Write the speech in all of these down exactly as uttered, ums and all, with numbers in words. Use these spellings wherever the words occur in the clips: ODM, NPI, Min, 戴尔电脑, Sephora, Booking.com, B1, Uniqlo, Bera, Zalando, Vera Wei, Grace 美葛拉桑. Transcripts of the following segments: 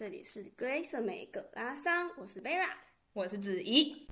这里是 Grace 美葛拉桑，我是 Bera， 我是子怡。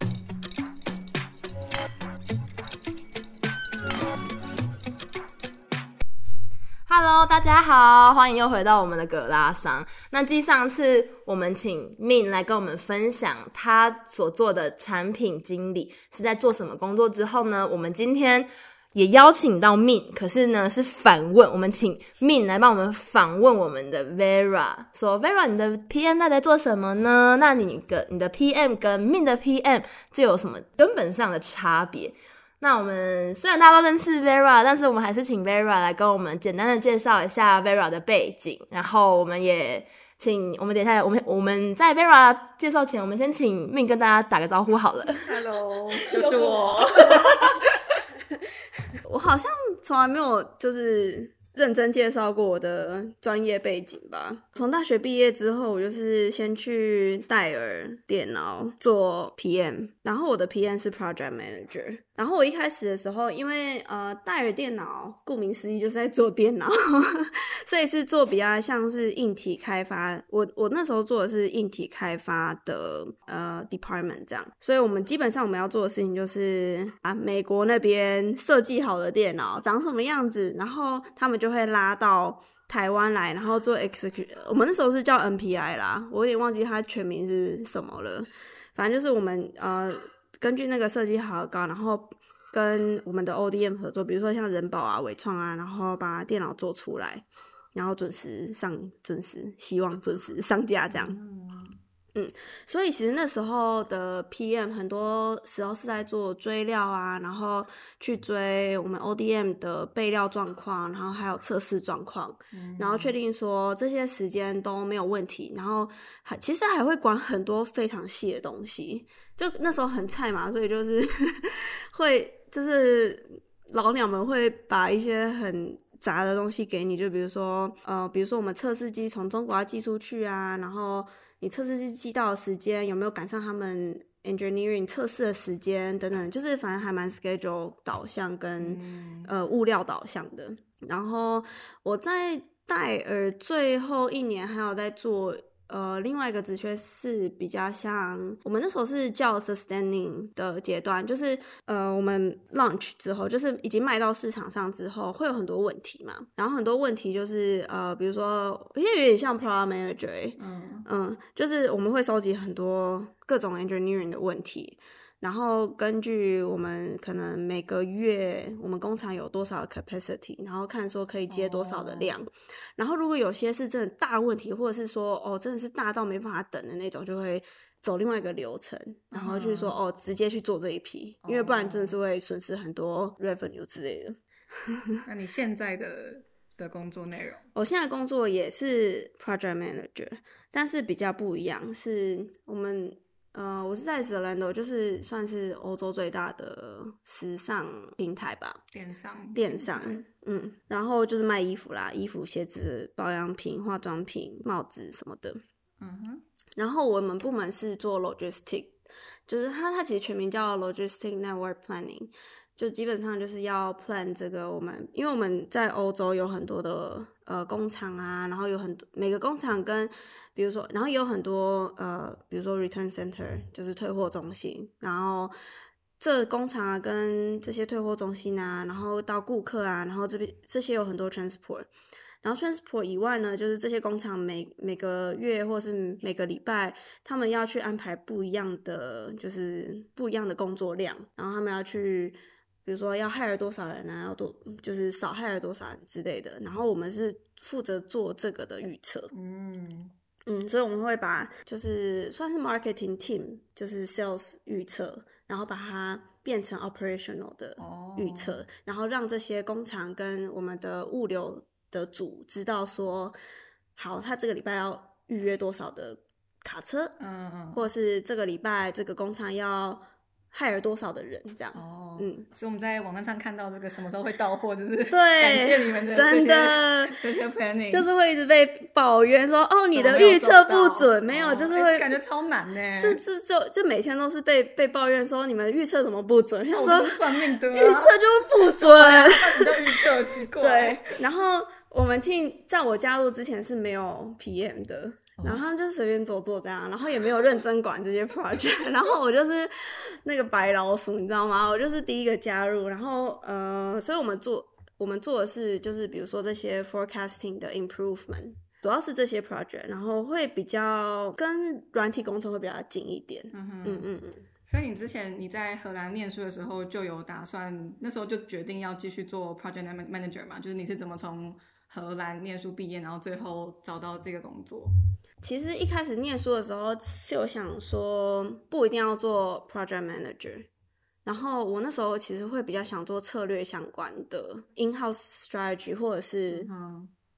Hello， 大家好，欢迎又回到我们的葛拉桑。那继上次我们请 Min 来跟我们分享他所做的产品经理是在做什么工作之后呢，我们今天也邀请到 Min， 可是呢是反问，我们请 Min 来帮我们访问我们的 Vera， 说 Vera 你的 P M 到底在做什么呢？那你跟你的 P M 跟 Min 的 P M 这有什么根本上的差别？那我们虽然大家都认识 Vera， 但是我们还是请 Vera 来跟我们简单的介绍一下 Vera 的背景，然后我们也请我们等一下，我们我们在 Vera 介绍前，我们先请 Min 跟大家打个招呼好了。Hello， 就是我。我好像从来没有就是认真介绍过我的专业背景吧。从大学毕业之后，我就是先去戴尔电脑做 P M， 然后我的 P M 是 Project Manager。然后我一开始的时候，因为呃戴尔电脑顾名思义就是在做电脑，所以是做比较像是硬体开发，我我那时候做的是硬体开发的呃 department 这样，所以我们基本上我们要做的事情就是啊美国那边设计好的电脑长什么样子，然后他们就会拉到台湾来，然后做 execute， 我们那时候是叫 N P I 啦，我有点忘记它全名是什么了，反正就是我们呃根据那个设计好的稿，然后跟我们的 O D M 合作，比如说像人保啊、伟创啊，然后把电脑做出来，然后准时上，准时希望准时上架这样。嗯，所以其实那时候的 P M 很多时候是在做追料啊，然后去追我们 O D M 的备料状况，然后还有测试状况，然后确定说这些时间都没有问题，然后还其实还会管很多非常细的东西。就那时候很菜嘛，所以就是会就是老鸟们会把一些很杂的东西给你，就比如说呃，比如说我们测试机从中国要寄出去啊，然后你测试机寄到的时间有没有赶上他们 engineering 测试的时间等等，就是反正还蛮 schedule 导向跟、嗯、呃物料导向的。然后我在戴尔最后一年还有在做呃，另外一个职缺是比较像我们那时候是叫 sustaining 的阶段，就是呃，我们 launch 之后，就是已经卖到市场上之后，会有很多问题嘛。然后很多问题就是呃，比如说，因为有点像 product manager，、欸、嗯嗯，就是我们会收集很多各种 engineering 的问题，然后根据我们可能每个月我们工厂有多少 capacity， 然后看说可以接多少的量、oh. 然后如果有些是真的大问题，或者是说哦真的是大到没办法等的那种，就会走另外一个流程，然后就是说、oh. 哦直接去做这一批，因为不然真的是会损失很多 revenue 之类的。那你现在的的工作内容？我现在工作也是 project manager， 但是比较不一样是我们呃，我是在 Zalando， 就是算是欧洲最大的时尚平台吧，电商电商嗯，然后就是卖衣服啦，衣服、鞋子、保养品、化妆品、帽子什么的。嗯哼，然后我们部门是做 logistic， 就是它它其实全名叫 logistic network planning， 就基本上就是要 plan 这个我们，因为我们在欧洲有很多的呃工厂啊，然后有很多每个工厂跟比如说，然后也有很多呃比如说 return center 就是退货中心，然后这工厂啊跟这些退货中心啊，然后到顾客啊，然后这边这些有很多 transport， 然后 transport 以外呢，就是这些工厂每每个月或是每个礼拜他们要去安排不一样的就是不一样的工作量，然后他们要去比如说要害了多少人啊，要多就是少害了多少人之类的，然后我们是负责做这个的预测。嗯嗯，所以我们会把就是算是 marketing team 就是 sales 预测，然后把它变成 operational 的预测、哦、然后让这些工厂跟我们的物流的组知道说好他这个礼拜要预约多少的卡车，嗯嗯，或者是这个礼拜这个工厂要害了多少的人这样。哦，嗯，所以我们在网站上看到这个什么时候会到货，就是对，感谢你们的这些真的这些 planning， 就是会一直被抱怨说哦你的预测不准，没有、哦、就是会、欸、感觉超难呢，是是就就每天都是被被抱怨说你们预测怎么不准，我都算命的、啊、预测就不准，那你叫预测奇怪。对，然后我们 team 在我加入之前是没有 P M 的，然后他们就是随便做做这样，然后也没有认真管这些 project， 然后我就是那个白老鼠你知道吗，我就是第一个加入，然后呃，所以我们做我们做的是就是比如说这些 forecasting 的 improvement， 主要是这些 project， 然后会比较跟软体工程会比较近一点。嗯嗯嗯嗯。所以你之前你在荷兰念书的时候就有打算，那时候就决定要继续做 project manager 嘛？就是你是怎么从荷兰念书毕业，然后最后找到这个工作？其实一开始念书的时候就想说不一定要做 project manager， 然后我那时候其实会比较想做策略相关的 in-house strategy 或者是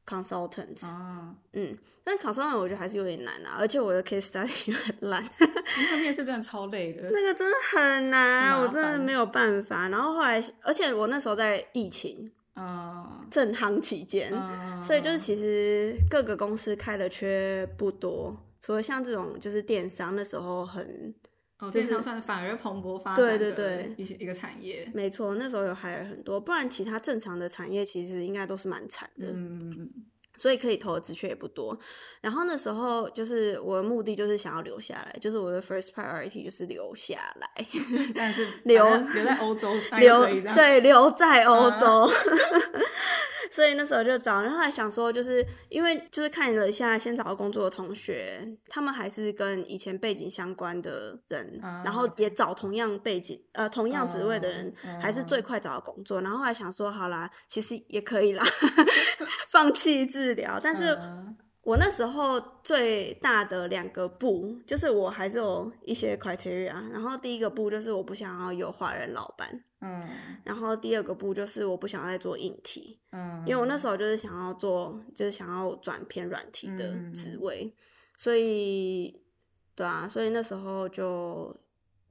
consultants。 嗯, 嗯但 consultant 我觉得还是有点难啊，而且我的 case study 很烂。那个面试真的超累的，那个真的很难，我真的没有办法。然后后来而且我那时候在疫情正夯期间、嗯、所以就是其实各个公司开的缺不多，除了像这种就是电商那时候很、哦就是、电商算反而蓬勃发展的一对对对一个产业，没错，那时候有 hire 很多，不然其他正常的产业其实应该都是蛮惨的、嗯、所以可以投的职缺也不多。然后那时候就是我的目的就是想要留下来，就是我的 first priority 就是留下来，但是留留在欧洲留对留在欧洲、啊、所以那时候就找，然后还想说就是因为就是看了一下先找到工作的同学，他们还是跟以前背景相关的人、啊、然后也找同样背景呃同样职位的人、啊、还是最快找到工作。然后还想说好啦其实也可以啦放弃治疗，但是我那时候最大的两个不就是我还是有一些 criteria， 然后第一个不就是我不想要有华人老板，嗯，然后第二个不就是我不想要再做硬体，嗯，因为我那时候就是想要做就是想要转偏软体的职位、嗯、所以对啊，所以那时候就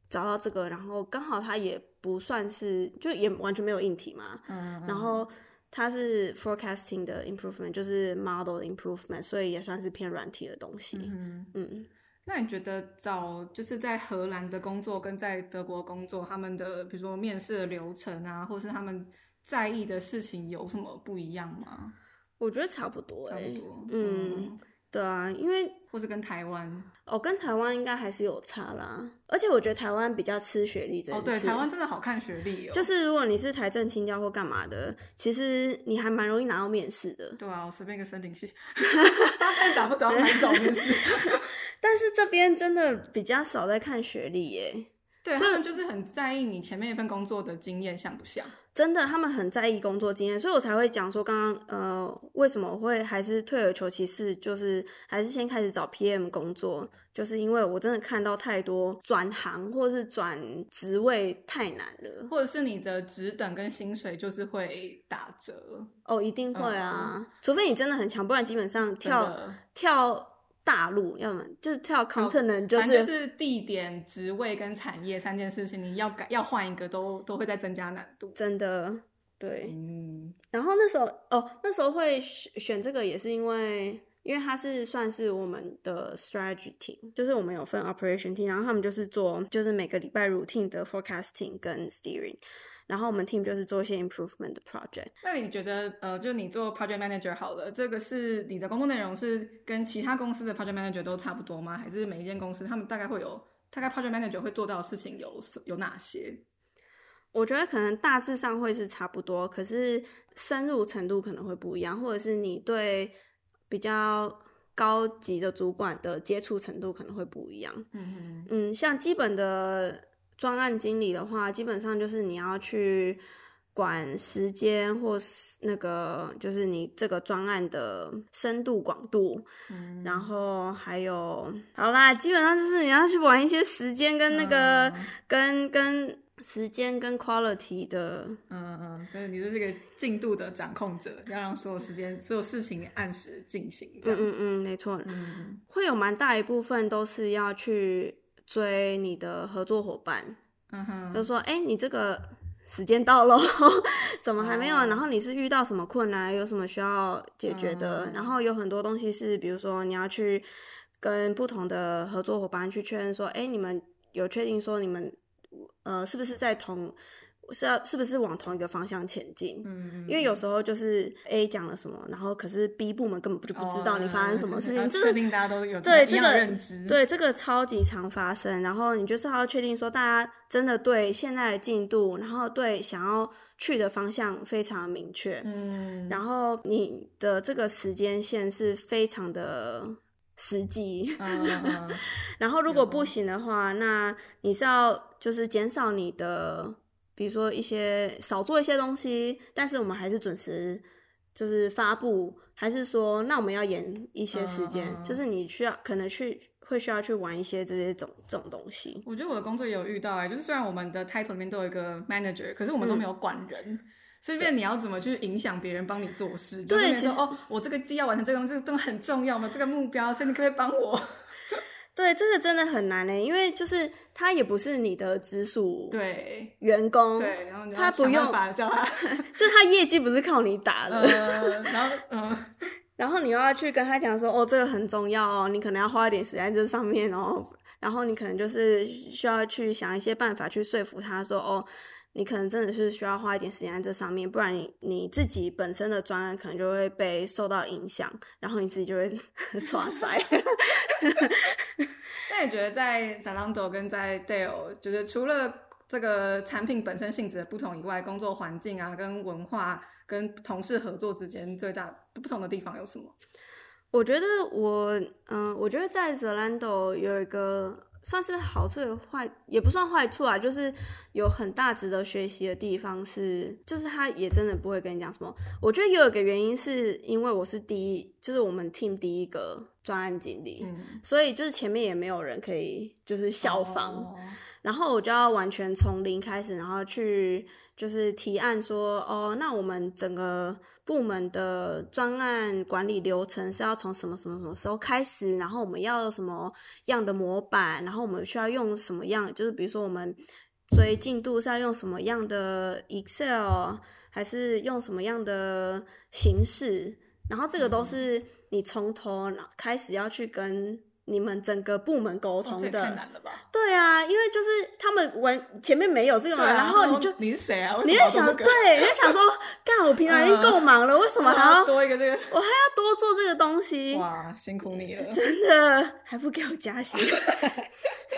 找到这个，然后刚好他也不算是就也完全没有硬体嘛，嗯，然后它是 forecasting 的 improvement， 就是 model improvement， 所以也算是偏软体的东西。嗯嗯，那你觉得找就是在荷兰的工作跟在德国工作，他们的比如说面试的流程啊，或是他们在意的事情有什么不一样吗？我觉得差不多、欸，差不多。嗯，嗯对啊，因为或是跟台湾哦，跟台湾应该还是有差啦。而且我觉得台湾比较吃学历这件事。哦，对，台湾真的好看学历哦。就是如果你是台政清交或干嘛的，其实你还蛮容易拿到面试的。对啊，我随便一个森林系，但打不着蛮找面试。但是这边真的比较少在看学历耶。对，他们就是很在意你前面一份工作的经验像不像。真的他们很在意工作经验，所以我才会讲说刚刚呃为什么我会还是退而求其次，就是还是先开始找 P M 工作，就是因为我真的看到太多转行或是转职位太难了，或者是你的职等跟薪水就是会打折。哦一定会啊、嗯、除非你真的很强，不然基本上跳跳大陆要么就是跳 continent 就是、哦、就是地点职位跟产业三件事情你要改要换一个都都会再增加难度，真的对、嗯、然后那时候哦那时候会选这个也是因为因为它是算是我们的 strategy team， 就是我们有分 operation team， 然后他们就是做就是每个礼拜 routine 的 forecasting 跟 steering， 然后我们 team 就是做一些 improvement 的 project。 那你觉得呃，就你做 project manager 好了，这个是你的工作内容是跟其他公司的 project manager 都差不多吗？还是每一间公司他们大概会有大概 project manager 会做到的事情有有哪些？我觉得可能大致上会是差不多，可是深入程度可能会不一样，或者是你对比较高级的主管的接触程度可能会不一样。嗯嗯，像基本的专案经理的话，基本上就是你要去管时间或是那个就是你这个专案的深度广度、嗯、然后还有好啦基本上就是你要去玩一些时间跟那个、嗯、跟跟时间跟 quality 的，嗯嗯，对，你就是一个进度的掌控者，要让所有时间、所有事情按时进行。嗯嗯嗯，没错，嗯，会有蛮大一部分都是要去追你的合作伙伴，嗯哼，就说，哎、欸，你这个时间到咯怎么还没有、啊？ Oh. 然后你是遇到什么困难？有什么需要解决的？ Oh. 然后有很多东西是，比如说你要去跟不同的合作伙伴去确认说，哎、欸，你们有确定说你们。呃，是不是在同是是不是往同一个方向前进。嗯，因为有时候就是 A 讲了什么，然后可是 B 部门根本就不知道你发生什么事情，确、哦、定大家都有对一样认知、這個、对这个超级常发生。然后你就是要确定说大家真的对现在的进度，然后对想要去的方向非常明确。嗯，然后你的这个时间线是非常的时机、嗯、然后如果不行的话、嗯、那你是要就是减少你的比如说一些少做一些东西，但是我们还是准时就是发布，还是说那我们要延一些时间、嗯、就是你需要可能去会需要去玩一些这些种这种东西。我觉得我的工作也有遇到、欸、就是虽然我们的 title 里面都有一个 manager， 可是我们都没有管人、嗯，所以你要怎么去影响别人帮你做事？对，就是说哦，我这个季要完成这个东西，这个东西很重要嘛，这个目标，所以你可不可以帮我？对，这个真的很难耶，因为就是他也不是你的直属员工，对，对，然后你要想办法叫他，就是他业绩不是靠你打的，呃、然后嗯。呃然后你又要去跟他讲说哦这个很重要哦，你可能要花一点时间在这上面哦，然后你可能就是需要去想一些办法去说服他说哦你可能真的是需要花一点时间在这上面，不然你你自己本身的专案可能就会被受到影响，然后你自己就会抓塞。那你觉得在 Zalando 跟在 Dale 就是除了这个产品本身性质的不同以外，工作环境啊跟文化跟同事合作之间最大不同的地方有什么？我觉得我嗯、呃，我觉得在 Zalando 有一个算是好处的坏也不算坏处啊，就是有很大值得学习的地方是就是他也真的不会跟你讲什么。我觉得有一个原因是因为我是第一就是我们 team 第一个专案经理、嗯、所以就是前面也没有人可以就是效仿、哦，然后我就要完全从零开始，然后去就是提案说哦那我们整个部门的专案管理流程是要从什么什么什么时候开始，然后我们要什么样的模板，然后我们需要用什么样就是比如说我们追进度是要用什么样的 Excel 还是用什么样的形式，然后这个都是你从头开始要去跟你们整个部门沟通的，这也太难了吧？对啊，因为就是他们玩前面没有这个嘛、啊，然后你就你是谁啊？你就想对，你就想说，干我平常已经够忙了，嗯、为什么还要多一个这个？我还要多做这个东西？哇，辛苦你了，真的还不给我加薪，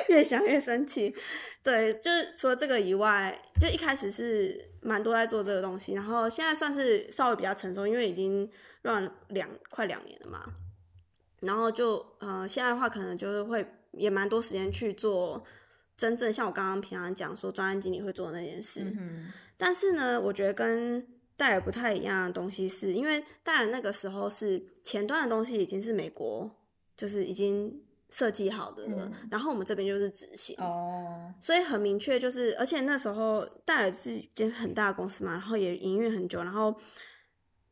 越想越生气。对，就是除了这个以外，就一开始是蛮多在做这个东西，然后现在算是稍微比较成熟，因为已经run两快两年了嘛。然后就呃，现在的话可能就是会也蛮多时间去做真正像我刚刚平常讲说专案经理会做的那件事、嗯、但是呢我觉得跟戴尔不太一样的东西是因为戴尔那个时候是前端的东西已经是美国就是已经设计好的了、嗯、然后我们这边就是执行、哦、所以很明确就是而且那时候戴尔是一间很大的公司嘛，然后也营运很久，然后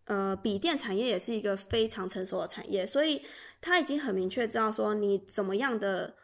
呃，笔电产业也是一个非常成熟的产业，所以他已经很明确知道说你怎么样的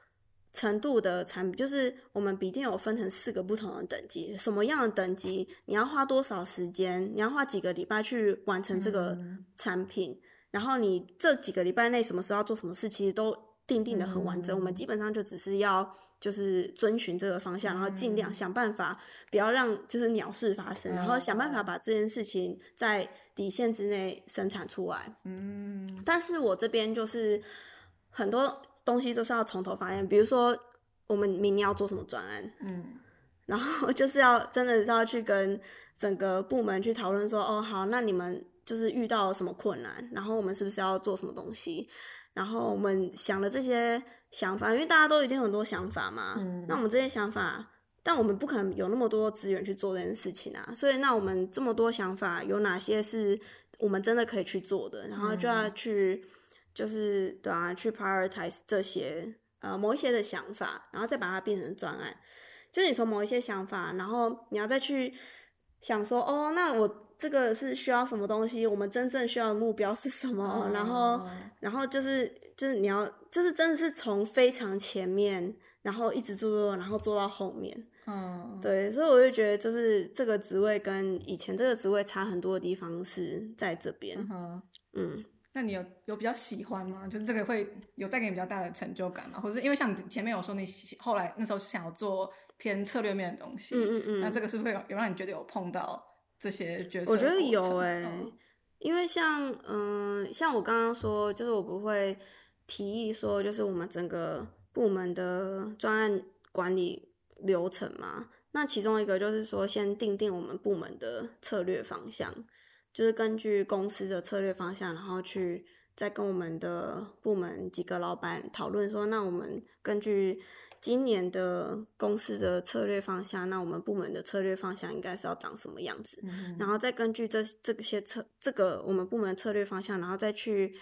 程度的产品，就是我们笔电有分成四个不同的等级，什么样的等级你要花多少时间，你要花几个礼拜去完成这个产品、嗯、然后你这几个礼拜内什么时候要做什么事其实都定定的很完整、嗯、我们基本上就只是要就是遵循这个方向，然后尽量想办法不要让就是鸟事发生、嗯、然后想办法把这件事情在底线之内生产出来。嗯，但是我这边就是很多东西都是要从头发现，比如说我们明年要做什么专案，嗯，然后就是要真的是要去跟整个部门去讨论说哦好那你们就是遇到了什么困难，然后我们是不是要做什么东西，然后我们想的这些想法因为大家都一定有很多想法嘛、嗯、那我们这些想法但我们不可能有那么多资源去做这件事情啊，所以那我们这么多想法有哪些是我们真的可以去做的，然后就要去、嗯、就是对啊去 prioritize 这些呃某一些的想法，然后再把它变成专案，就是你从某一些想法然后你要再去想说哦那我这个是需要什么东西，我们真正需要的目标是什么、哦、然后然后就是就是你要就是真的是从非常前面然后一直做做然后做到后面。嗯，对，所以我就觉得就是这个职位跟以前这个职位差很多的地方是在这边。 嗯, 嗯，那你有有比较喜欢吗？就是这个会有带给你比较大的成就感吗？或者因为像你前面有说你后来那时候想要做偏策略面的东西，嗯嗯嗯，那这个是不是 有, 有让你觉得有碰到这些决策？我觉得有欸、嗯、因为像嗯、呃，像我刚刚说就是我不会提议说就是我们整个部门的专案管理流程嘛，那其中一个就是说先定定我们部门的策略方向，就是根据公司的策略方向，然后去再跟我们的部门几个老板讨论说，那我们根据今年的公司的策略方向，那我们部门的策略方向应该是要长什么样子、嗯、然后再根据这这些策这个我们部门策略方向，然后再去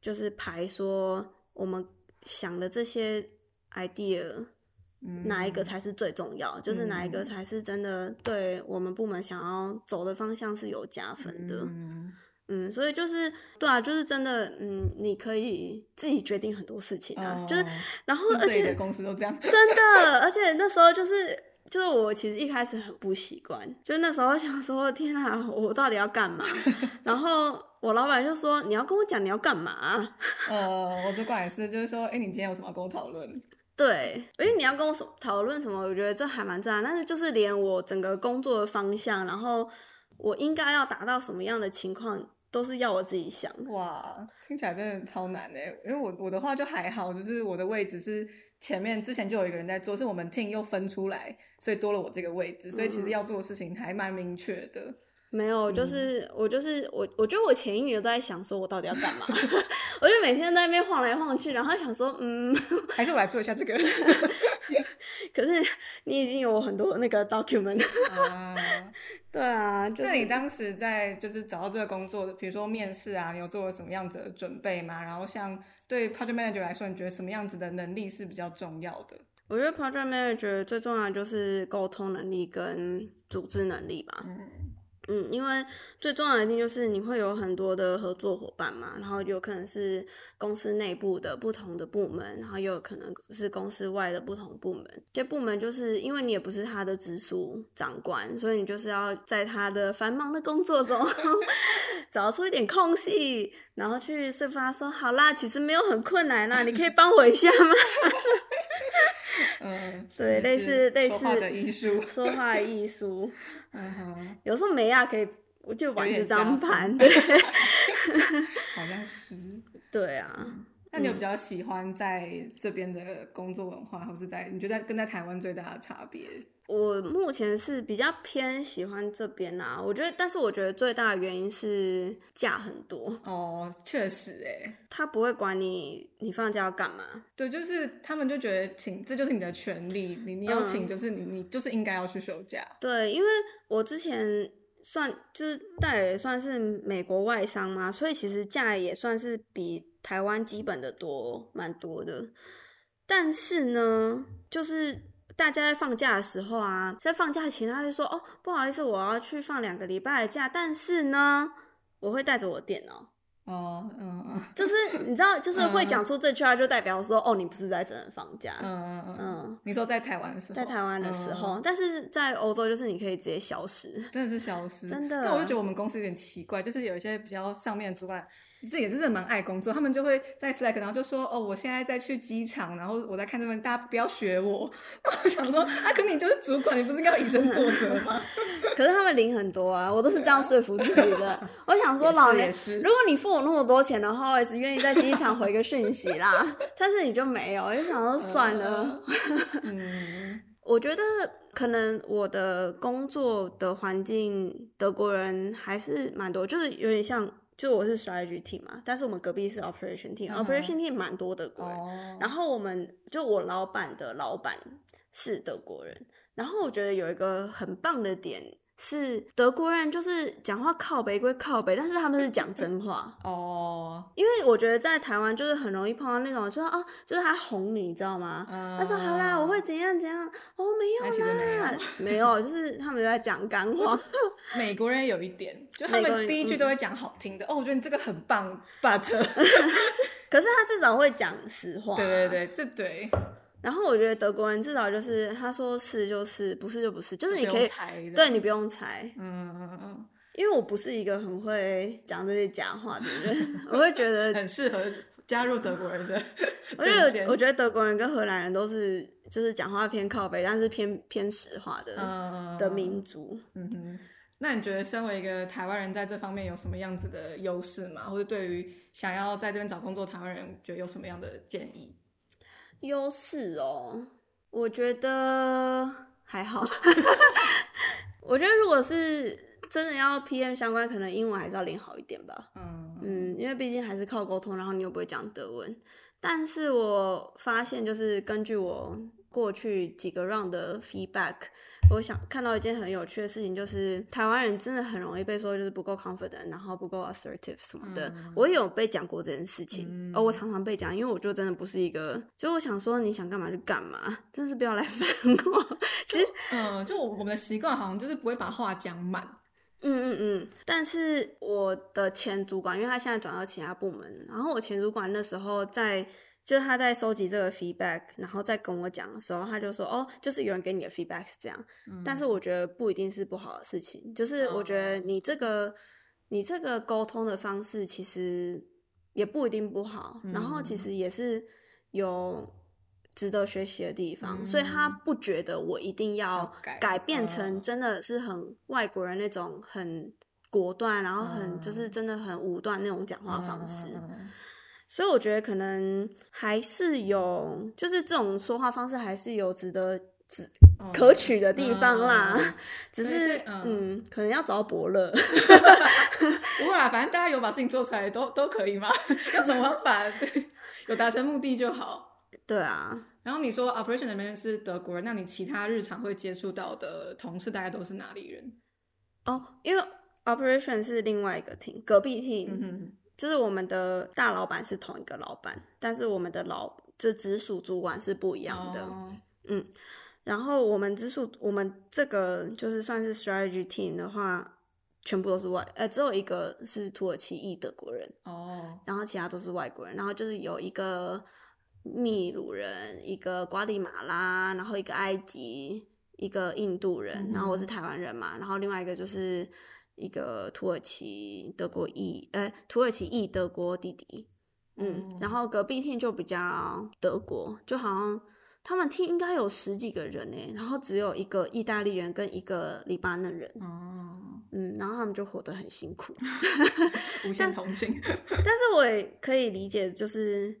就是排说我们想的这些 idea哪一个才是最重要、嗯、就是哪一个才是真的对我们部门想要走的方向是有加分的。 嗯, 嗯，所以就是对啊，就是真的嗯，你可以自己决定很多事情啊、哦、就是然后而且公司都这样真的而且那时候就是就是我其实一开始很不习惯，就是那时候想说天啊我到底要干嘛然后我老板就说你要跟我讲你要干嘛、啊、呃，我主管也是就是说哎、欸，你今天有什么要跟我讨论？对，而且你要跟我讨论什么我觉得这还蛮正常，但是就是连我整个工作的方向，然后我应该要达到什么样的情况都是要我自己想。哇，听起来真的超难耶，因为我我的话就还好，就是我的位置是前面之前就有一个人在做，是我们 team 又分出来，所以多了我这个位置，所以其实要做的事情还蛮明确的、嗯、没有就是、嗯、我就是我我觉得我前一年都在想说我到底要干嘛我就每天在那边晃来晃去，然后想说嗯还是我来做一下这个可是你已经有很多那个 document 啊对啊、就是、那你当时在就是找到这个工作比如说面试啊，你有做了什么样子的准备吗？然后像对 project manager 来说你觉得什么样子的能力是比较重要的？我觉得 project manager 最重要的就是沟通能力跟组织能力吧。嗯嗯，因为最重要的一定就是你会有很多的合作伙伴嘛，然后有可能是公司内部的不同的部门，然后也有可能是公司外的不同部门，这些部门就是因为你也不是他的直属长官，所以你就是要在他的繁忙的工作中找出一点空隙，然后去说服他说好啦其实没有很困难啦你可以帮我一下吗嗯，对，类似类似说话的艺术，说话的艺术。嗯哼，有时候美亚可以，我就玩这张盘，对，好像是。对啊，那你有比较喜欢在这边的工作文化，嗯、或是在你觉得跟在台湾最大的差别？我目前是比较偏喜欢这边啦、啊，我觉得，但是我觉得最大的原因是假很多哦，确实欸，他不会管你你放假要干嘛，对，就是他们就觉得请这就是你的权利，你你要请就是你、嗯、你就是应该要去休假，对，因为我之前算就是带也算是美国外商嘛，所以其实假也算是比台湾基本的多蛮多的，但是呢，就是。大家在放假的时候啊，在放假前他就说哦，不好意思，我要去放两个礼拜的假，但是呢，我会带着我电脑。哦，嗯，就是你知道，就是会讲出这句话，就代表说、嗯、哦，你不是在真的放假。嗯嗯嗯。你说在台湾的时候，在台湾的时候，嗯、但是在欧洲就是你可以直接消失，真的是消失，真的。但我就觉得我们公司有点奇怪，就是有一些比较上面的主管。这也真的蛮爱工作，他们就会在 Slack 然后就说哦，我现在在去机场，然后我在看这边，大家不要学我。然后我想说啊，可你就是主管，你不是应该以身作则吗？可是他们领很多啊，我都是这样说服自己的、啊、我想说老娘如果你付我那么多钱的话，我也是愿意在机场回个讯息啦但是你就没有，我就想说算了嗯，我觉得可能我的工作的环境德国人还是蛮多，就是有点像就我是 strategy team 嘛，但是我们隔壁是 operation team、uh-huh. operation team 蛮多德国人、oh. 然后我们就我老板的老板是德国人，然后我觉得有一个很棒的点是德国人就是讲话靠北归靠北，但是他们是讲真话哦。因为我觉得在台湾就是很容易碰到那种就是啊，就是他哄你，你知道吗？嗯、他说好啦，我会怎样怎样，哦没有啦，没 有, 没有，就是他们就在讲干话。美国人有一点，就他们第一句都会讲好听的、嗯、哦，我觉得你这个很棒 ，but 可是他至少会讲实话、啊。对对对，这对。然后我觉得德国人至少就是他说是就是不是就不是，就是你可以对你不用猜，嗯嗯嗯，因为我不是一个很会讲这些假话的人，我会觉得很适合加入德国人的阵线。我觉得德国人跟荷兰人都是就是讲话偏靠北，但是偏偏实话的、嗯、的民族。嗯哼，那你觉得身为一个台湾人在这方面有什么样子的优势吗？或者对于想要在这边找工作台湾人觉得有什么样的建议？优势哦，我觉得还好。我觉得如果是真的要 P M 相关，可能英文还是要练好一点吧。嗯嗯，因为毕竟还是靠沟通，然后你又不会讲德文。但是我发现就是根据我过去几个 round 的 feedback， 我想看到一件很有趣的事情，就是台湾人真的很容易被说就是不够 confident， 然后不够 assertive 什么的、嗯、我也有被讲过这件事情、嗯、而我常常被讲，因为我就真的不是一个，就我想说你想干嘛就干嘛，真是不要来烦我。其实嗯，就我们的习惯好像就是不会把话讲满。嗯嗯嗯，但是我的前主管，因为他现在转到其他部门，然后我前主管那时候在就是他在收集这个 feedback， 然后再跟我讲的时候，他就说哦，就是有人给你的 feedback 是这样、嗯、但是我觉得不一定是不好的事情，就是我觉得你这个、哦、你这个沟通的方式其实也不一定不好、嗯、然后其实也是有值得学习的地方、嗯、所以他不觉得我一定要改变成真的是很外国人那种很果断，然后很、嗯、就是真的很武断那种讲话方式、嗯，所以我觉得可能还是有，就是这种说话方式还是有值得值、嗯、可取的地方啦。嗯、只是嗯，嗯，可能要找伯乐。不会啦，反正大家有把事情做出来都都可以嘛，用什么方法有达成目的就好。对啊。然后你说 operation 那边是德国人，那你其他日常会接触到的同事大概都是哪里人？哦，因为 operation 是另外一个 team， 隔壁 team。嗯哼，就是我们的大老板是同一个老板，但是我们的老就直属主管是不一样的、oh. 嗯，然后我们直属我们这个就是算是 strategy team 的话全部都是外呃，只有一个是土耳其裔德国人、oh. 然后其他都是外国人，然后就是有一个秘鲁人，一个瓜地马拉，然后一个埃及，一个印度人、mm-hmm. 然后我是台湾人嘛，然后另外一个就是一个土耳其德国裔，呃，土耳其裔德国弟弟，嗯，嗯，然后隔壁 team 就比较德国，就好像他们 team 应该有十几个人耶，然后只有一个意大利人跟一个黎巴嫩人，哦，嗯，然后他们就活得很辛苦，无限同情。但是我也可以理解，就是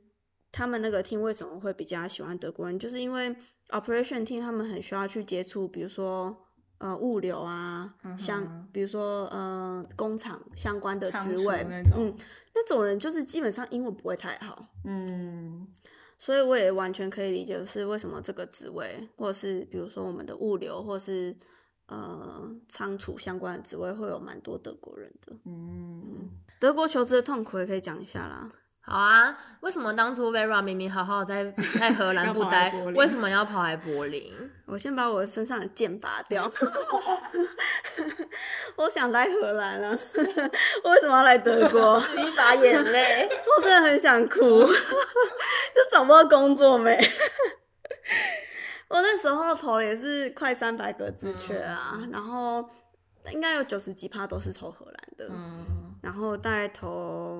他们那个 team 为什么会比较喜欢德国人，就是因为 operation team 他们很需要去接触，比如说呃，物流啊，像、嗯、比如说呃，工厂相关的职位那种，嗯，那种人就是基本上英文不会太好，嗯，所以我也完全可以理解，就是为什么这个职位，或者是比如说我们的物流，或是呃仓储相关的职位，会有蛮多德国人的，嗯，嗯，德国求职的痛苦也可以讲一下啦。好啊，为什么当初 Vera 明明好好在在荷兰不待，为什么要跑来柏林？我先把我身上的剑拔掉。我想来荷兰啊，我为什么要来德国？一把眼泪，我真的很想哭，就找不到工作没。我那时候投也是快三百个字缺啊、嗯，然后应该有九十几趴都是投荷兰的，嗯、然后大概投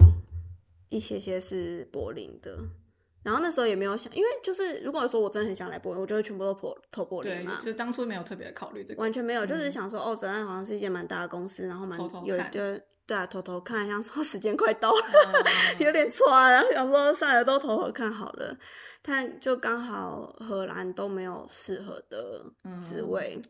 一些些是柏林的，然后那时候也没有想，因为就是如果说我真的很想来柏林，我就会全部都投柏林嘛。对，就是当初没有特别考虑这个，完全没有，嗯、就是想说哦，泽安好像是一间蛮大的公司，然后蛮偷偷有就对啊，偷偷看，想说时间快到了，嗯、有点抓，然后想说算了，都偷偷看好了，但就刚好荷兰都没有适合的职位、嗯，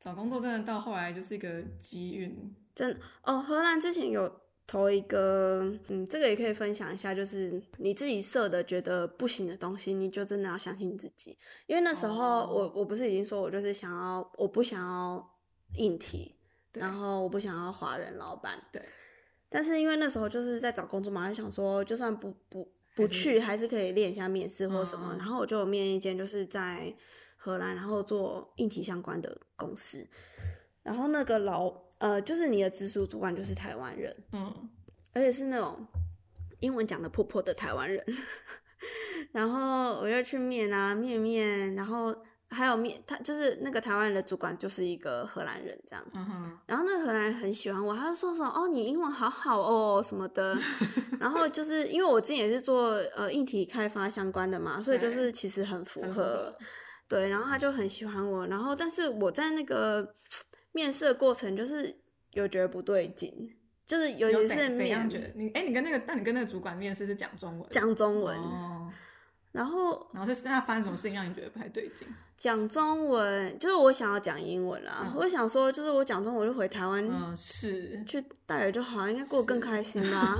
找工作真的到后来就是一个机运，真哦，荷兰之前有投一个，嗯，这个也可以分享一下，就是你自己设的觉得不行的东西，你就真的要相信自己。因为那时候我、oh. 我不是已经说我就是想要，我不想要硬体，然后我不想要华人老板，对。但是因为那时候就是在找工作嘛，就想说就算不不不去，还是可以练一下面试或什么。Oh. 然后我就有面一间就是在荷兰，然后做硬体相关的公司，然后那个老。呃，就是你的直属主管就是台湾人，嗯，而且是那种英文讲的破破的台湾人。然后我就去面啊面面，然后还有面他就是那个台湾人的主管就是一个荷兰人这样、嗯、然后那个荷兰人很喜欢我，他就说什么哦你英文好好哦什么的然后就是因为我之前也是做呃硬体开发相关的嘛，所以就是其实很符合, 很符合对，然后他就很喜欢我，然后但是我在那个面试的过程就是有觉得不对劲，就是尤其是面有 怎, 怎样觉得你哎、欸、你跟那个那你跟那个主管面试是讲中文讲中文、哦然后然后是他发生什么事情让你觉得不太对劲？讲中文就是我想要讲英文啦、嗯、我想说就是我讲中文就回台湾嗯是去代理就好，应该过得更开心啦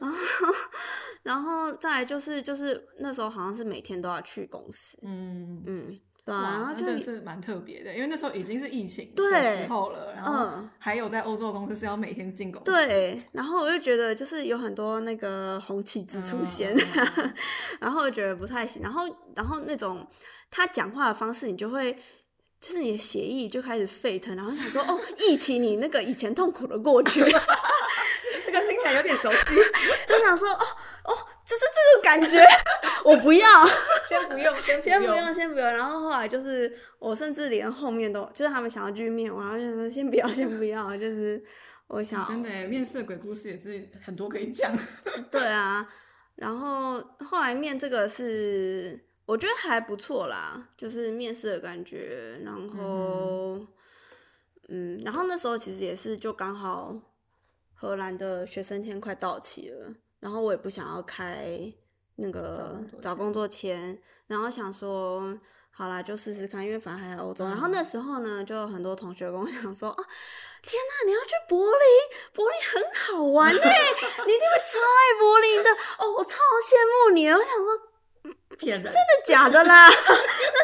然后然后再来就是就是那时候好像是每天都要去公司嗯嗯对啊，然后就真的是蛮特别的，因为那时候已经是疫情的时候了，然后还有在欧洲公司是要每天进公司，对，然后我就觉得就是有很多那个红旗子出现、嗯、然后我觉得不太行，然后然后那种他讲话的方式你就会就是你的血液就开始沸腾，然后想说哦疫情你那个以前痛苦的过去这个听起来有点熟悉就想说哦哦就是这种感觉我不要先不用先不用先不用先不用，然后后来就是我甚至连后面都就是他们想要去面我，然后就说先不要先不要，就是我想、啊、真的耶，面试的鬼故事也是很多可以讲对啊，然后后来面这个是我觉得还不错啦，就是面试的感觉，然后 嗯, 嗯，然后那时候其实也是就刚好荷兰的学生签快到期了，然后我也不想要开那个找工作签，然后想说好啦就试试看，因为反正还在欧洲、嗯、然后那时候呢就有很多同学跟我讲说啊，天哪你要去柏林，柏林很好玩耶、欸、你一定会超爱柏林的哦，我超羡慕你，我想说骗人真的假的啦那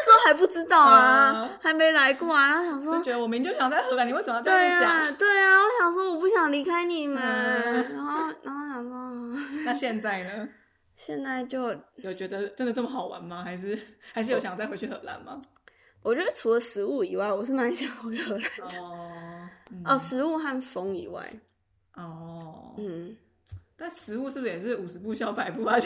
时候还不知道啊、嗯、还没来过啊，然后想说就觉得我明就想在荷兰，你为什么要这样讲？对啊对啊，我想说我不想离开你们、嗯、然后然后想说那现在呢，现在就有觉得真的这么好玩吗？还是还是有想再回去荷兰吗？我觉得除了食物以外，我是蛮想回荷兰的哦、嗯、哦，食物和风以外哦，嗯，但食物是不是也是五十步笑百步啊？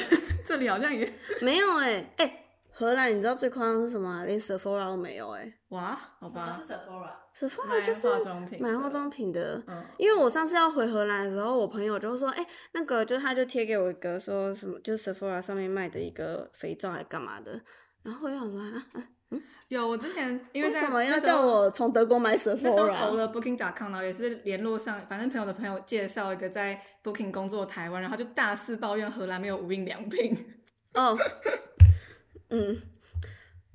这里好像也没有哎、欸、哎、欸，荷兰你知道最夸张是什么？连 Sephora 都没有哎、欸！哇，好吧，什么是 Sephora？Sephora 就是买化妆品的。买化妆品的、嗯，因为我上次要回荷兰的时候，我朋友就说：“哎、欸，那个就是他就贴给我一个说什么，就是 Sephora 上面卖的一个肥皂还干嘛的。”然后我就想说：“啊，嗯，有我之前因为在为什么要叫我从德国买 Sephora？” 那时候投了 Booking 点 com， 然后也是联络上，反正朋友的朋友介绍一个在 Booking 工作台湾，然后就大肆抱怨荷兰没有无印良品。哦。嗯，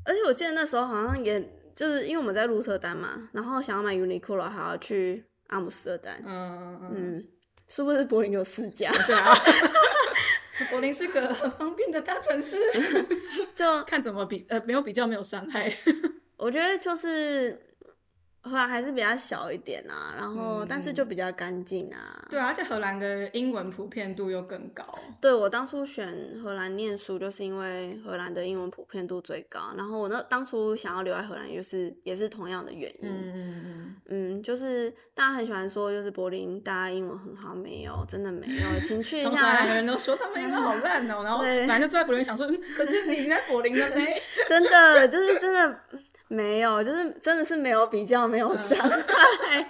而且我记得那时候好像也就是因为我们在鹿特丹嘛，然后想要买 Uniqlo 还要去阿姆斯特丹，嗯嗯嗯，是不是柏林有四家？对啊，柏林是个很方便的大城市，就看怎么比呃没有比较没有伤害。我觉得就是荷兰还是比较小一点啊，然后、嗯、但是就比较干净啊。对啊，而且荷兰的英文普遍度又更高。对，我当初选荷兰念书就是因为荷兰的英文普遍度最高，然后我那当初想要留在荷兰就是也是同样的原因。嗯嗯嗯，就是大家很喜欢说就是柏林大家英文很好，没有，真的没有，请去一下。从荷兰的人都说他们英文好烂哦、喔，然后本来就住在柏林，想说可是你已经在柏林了呢。真的，就是真的。没有，就是真的是没有比较没有伤害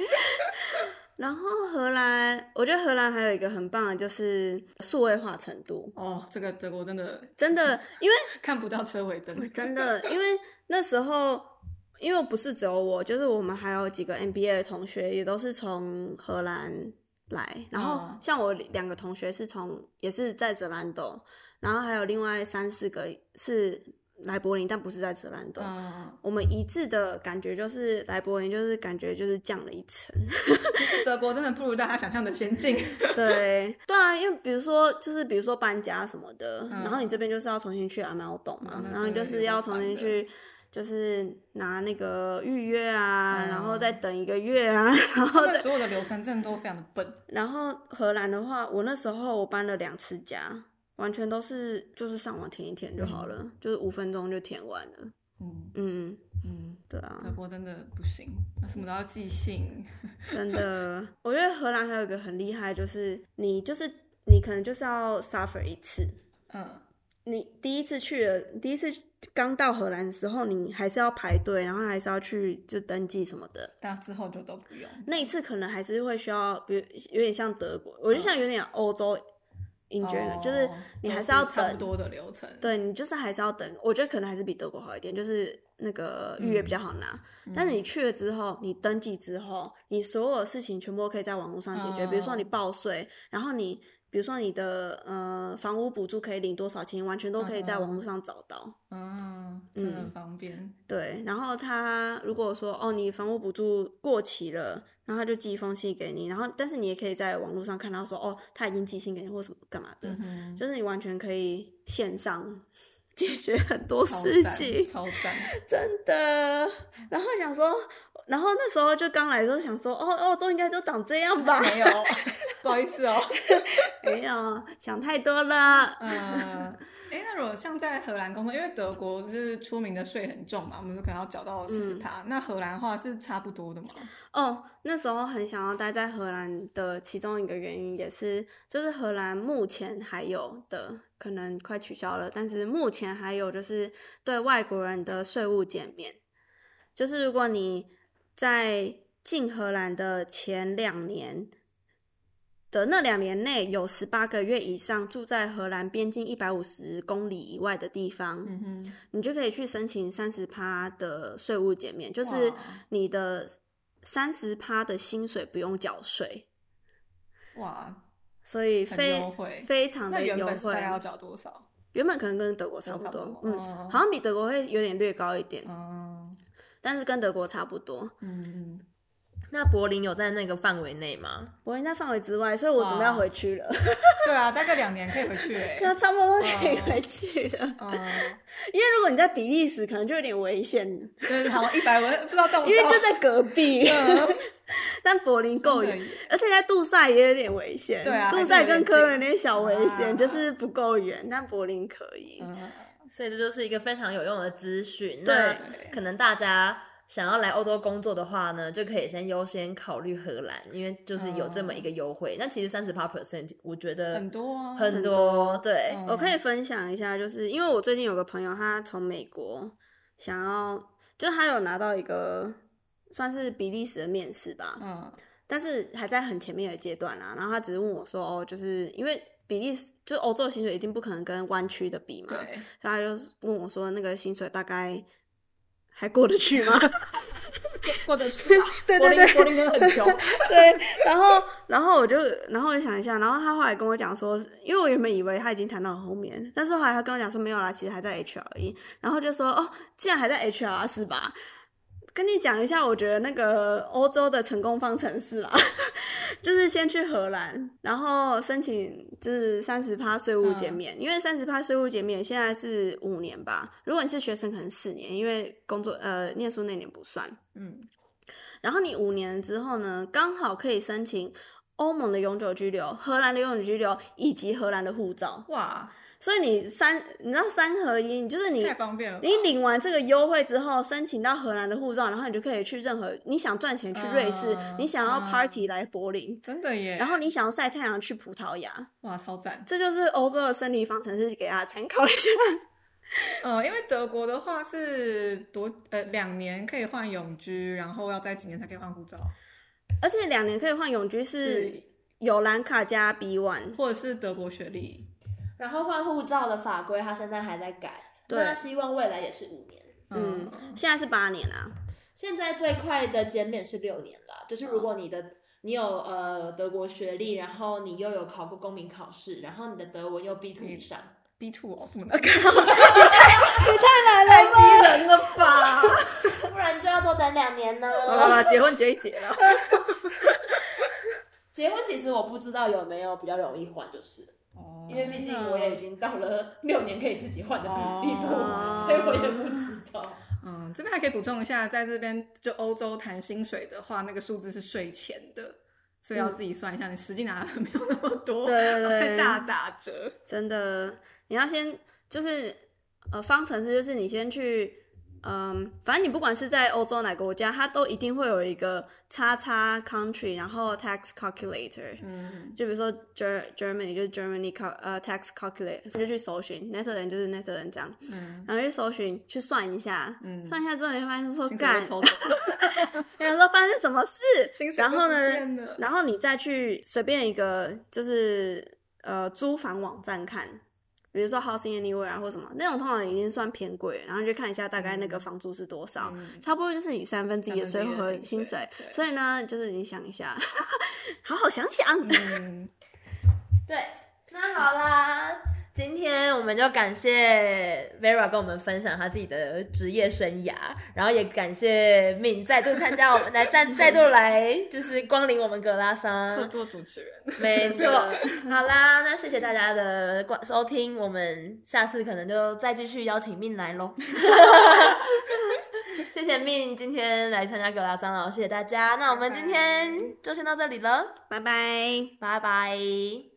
然后荷兰我觉得荷兰还有一个很棒的就是数位化程度哦，这个德国真的真的因为看不到车尾灯，真的因为那时候因为不是只有我，就是我们还有几个 N P I 的同学也都是从荷兰来，然后像我两个同学是从也是在 Zalando， 然后还有另外三四个是来柏林但不是在泽兰多、嗯、我们一致的感觉就是来柏林就是感觉就是降了一层其实德国真的不如大家想象的先进对对啊，因为比如说就是比如说搬家什么的、嗯、然后你这边就是要重新去阿猫洞嘛、嗯、然后就是要重新去就是拿那个预约啊、嗯、然后再等一个月啊，然后所有的流程真的都非常的笨。然后荷兰的话我那时候我搬了两次家，完全都是就是上网填一填就好了、嗯、就是五分钟就填完了。嗯嗯嗯，对啊，德国真的不行，什么都要寄信真的我觉得荷兰还有一个很厉害就是你就是你可能就是要 suffer 一次，嗯，你第一次去了，第一次刚到荷兰的时候你还是要排队，然后还是要去就登记什么的，但之后就都不用。那一次可能还是会需要比如有点像德国，我就像有点欧洲 in general、哦、就是你还是要等，是差不多的流程，对，你就是还是要等。我觉得可能还是比德国好一点，就是那个预约比较好拿、嗯、但是你去了之后，你登记之后你所有的事情全部都可以在网络上解决、哦、比如说你报税，然后你比如说你的呃房屋补助可以领多少钱，完全都可以在网络上找到。嗯，真的很方便、嗯、对。然后他如果说哦你房屋补助过期了，然后他就寄一封信给你，然后但是你也可以在网络上看到说哦他已经寄信给你或什么干嘛的、嗯、就是你完全可以线上解决很多事情，超赞真的。然后想说，然后那时候就刚来的时候想说哦澳洲应该都长这样吧，没有不好意思哦没有想太多了。嗯，诶，那如果像在荷兰工作，因为德国是出名的税很重嘛，我们可能要缴到 百分之四十、嗯、那荷兰的话是差不多的吗？哦，那时候很想要待在荷兰的其中一个原因也是就是荷兰目前还有的可能快取消了，但是目前还有就是对外国人的税务减免，就是如果你在进荷兰的前两年的那两年内有十八个月以上住在荷兰边境一百五十公里以外的地方、嗯、哼你就可以去申请 百分之三十 的税务减免，就是你的 百分之三十 的薪水不用缴税。哇，所以非很优惠，非常的优惠。那原本大概要缴多少？原本可能跟德国差不多，差不多嗯、哦，好像比德国会有点略高一点，哦、但是跟德国差不多。嗯，那柏林有在那个范围内吗？柏林在范围之外，所以我准备要回去了。对啊，大概两年可以回去哎、欸，可能差不多可以回去了。嗯，因为如果你在比利时，可能就有点危险。对，好像一百文不知道到不到，因为就在隔壁。嗯但柏林够远，而且在杜塞也有点危险。对啊，杜塞跟科伦有点小危险、啊，就是不够远，但柏林可以、嗯。所以这就是一个非常有用的资讯。那可能大家想要来欧洲工作的话呢，就可以先优先考虑荷兰，因为就是有这么一个优惠。那、嗯、其实 百分之三十 我觉得很多、啊、很多。对、嗯，我可以分享一下，就是因为我最近有个朋友，他从美国想要，就是他有拿到一个。算是比利时的面试吧，嗯，但是还在很前面的阶段啦。然后他只是问我说，哦，就是因为比利时就欧洲的薪水一定不可能跟湾区的比嘛，对，所以他就问我说，那个薪水大概还过得去吗？过得去吗？对对对，柏林人很穷。对，然后然后我就然后我就想一下，然后他后来跟我讲说，因为我原本以为他已经谈到后面，但是后来他跟我讲说没有啦，其实还在 H R 而已。然后就说哦，既然还在 H R 是吧？跟你讲一下我觉得那个欧洲的成功方程式啦，就是先去荷兰，然后申请就是 百分之三十 税务减免、嗯、因为 百分之三十 税务减免现在是五年吧，如果你是学生可能四年，因为工作呃念书那年不算，嗯，然后你五年之后呢，刚好可以申请欧盟的永久居留、荷兰的永久居留以及荷兰的护照。哇，所以你三，你知道三合一，就是你太方便了。你领完这个优惠之后，申请到荷兰的护照，然后你就可以去任何你想赚钱去瑞士，嗯、你想要 party 来柏林、嗯，真的耶。然后你想要晒太阳去葡萄牙，哇，超赞！这就是欧洲的生理方程式，给大家参考一下。呃，因为德国的话是多呃两年可以换永居，然后要再几年才可以换护照，而且两年可以换永居是有蓝卡加 B 一 或者是德国学历。然后换护照的法规，他现在还在改，那希望未来也是五年。嗯，现在是八年啊。现在最快的减免是六年啦，就是如果你的、嗯、你有呃德国学历，然后你又有考过公民考试，然后你的德文又 B 二 以上。B 二 哦，怎么能考？你太难了吧，太逼人了吧？不然就要多等两年呢。好了好了，结婚结一结了。结婚其实我不知道有没有比较容易换，就是。因为毕竟我也已经到了六年可以自己换的地步、哦、所以我也不知道。嗯，这边还可以补充一下，在这边就欧洲谈薪水的话，那个数字是税前的，所以要自己算一下、嗯、你实际拿的没有那么多，对对对，会大打折，真的。你要先就是呃方程式，就是你先去嗯，反正你不管是在欧洲哪个国家，它都一定会有一个叉叉 country， 然后 tax calculator， 嗯，就比如说 Germany 就是 Germany、uh, tax calculator， 就去搜寻 Netherlands 就是 Netherlands 这样，嗯，然后去搜寻去算一下，嗯，算一下之后你会发现说干，然后发现什么事，然后呢，然后你再去随便一个就是呃租房网站看。比如说 housing anywhere 啊或什么那种通常已经算偏贵，然后就看一下大概那个房租是多少、嗯、差不多就是你三分之一的税和薪水，所以呢就是你想一下好好想想、嗯、对，那好啦，今天我们就感谢 Vera 跟我们分享她自己的职业生涯，然后也感谢 Min 再度参加我们来再再度来就是光临我们格拉桑客座主持人，没错好啦，那谢谢大家的收听，我们下次可能就再继续邀请 Min 来咯谢谢 Min 今天来参加格拉桑了，谢谢大家，那我们今天就先到这里了，拜拜拜拜。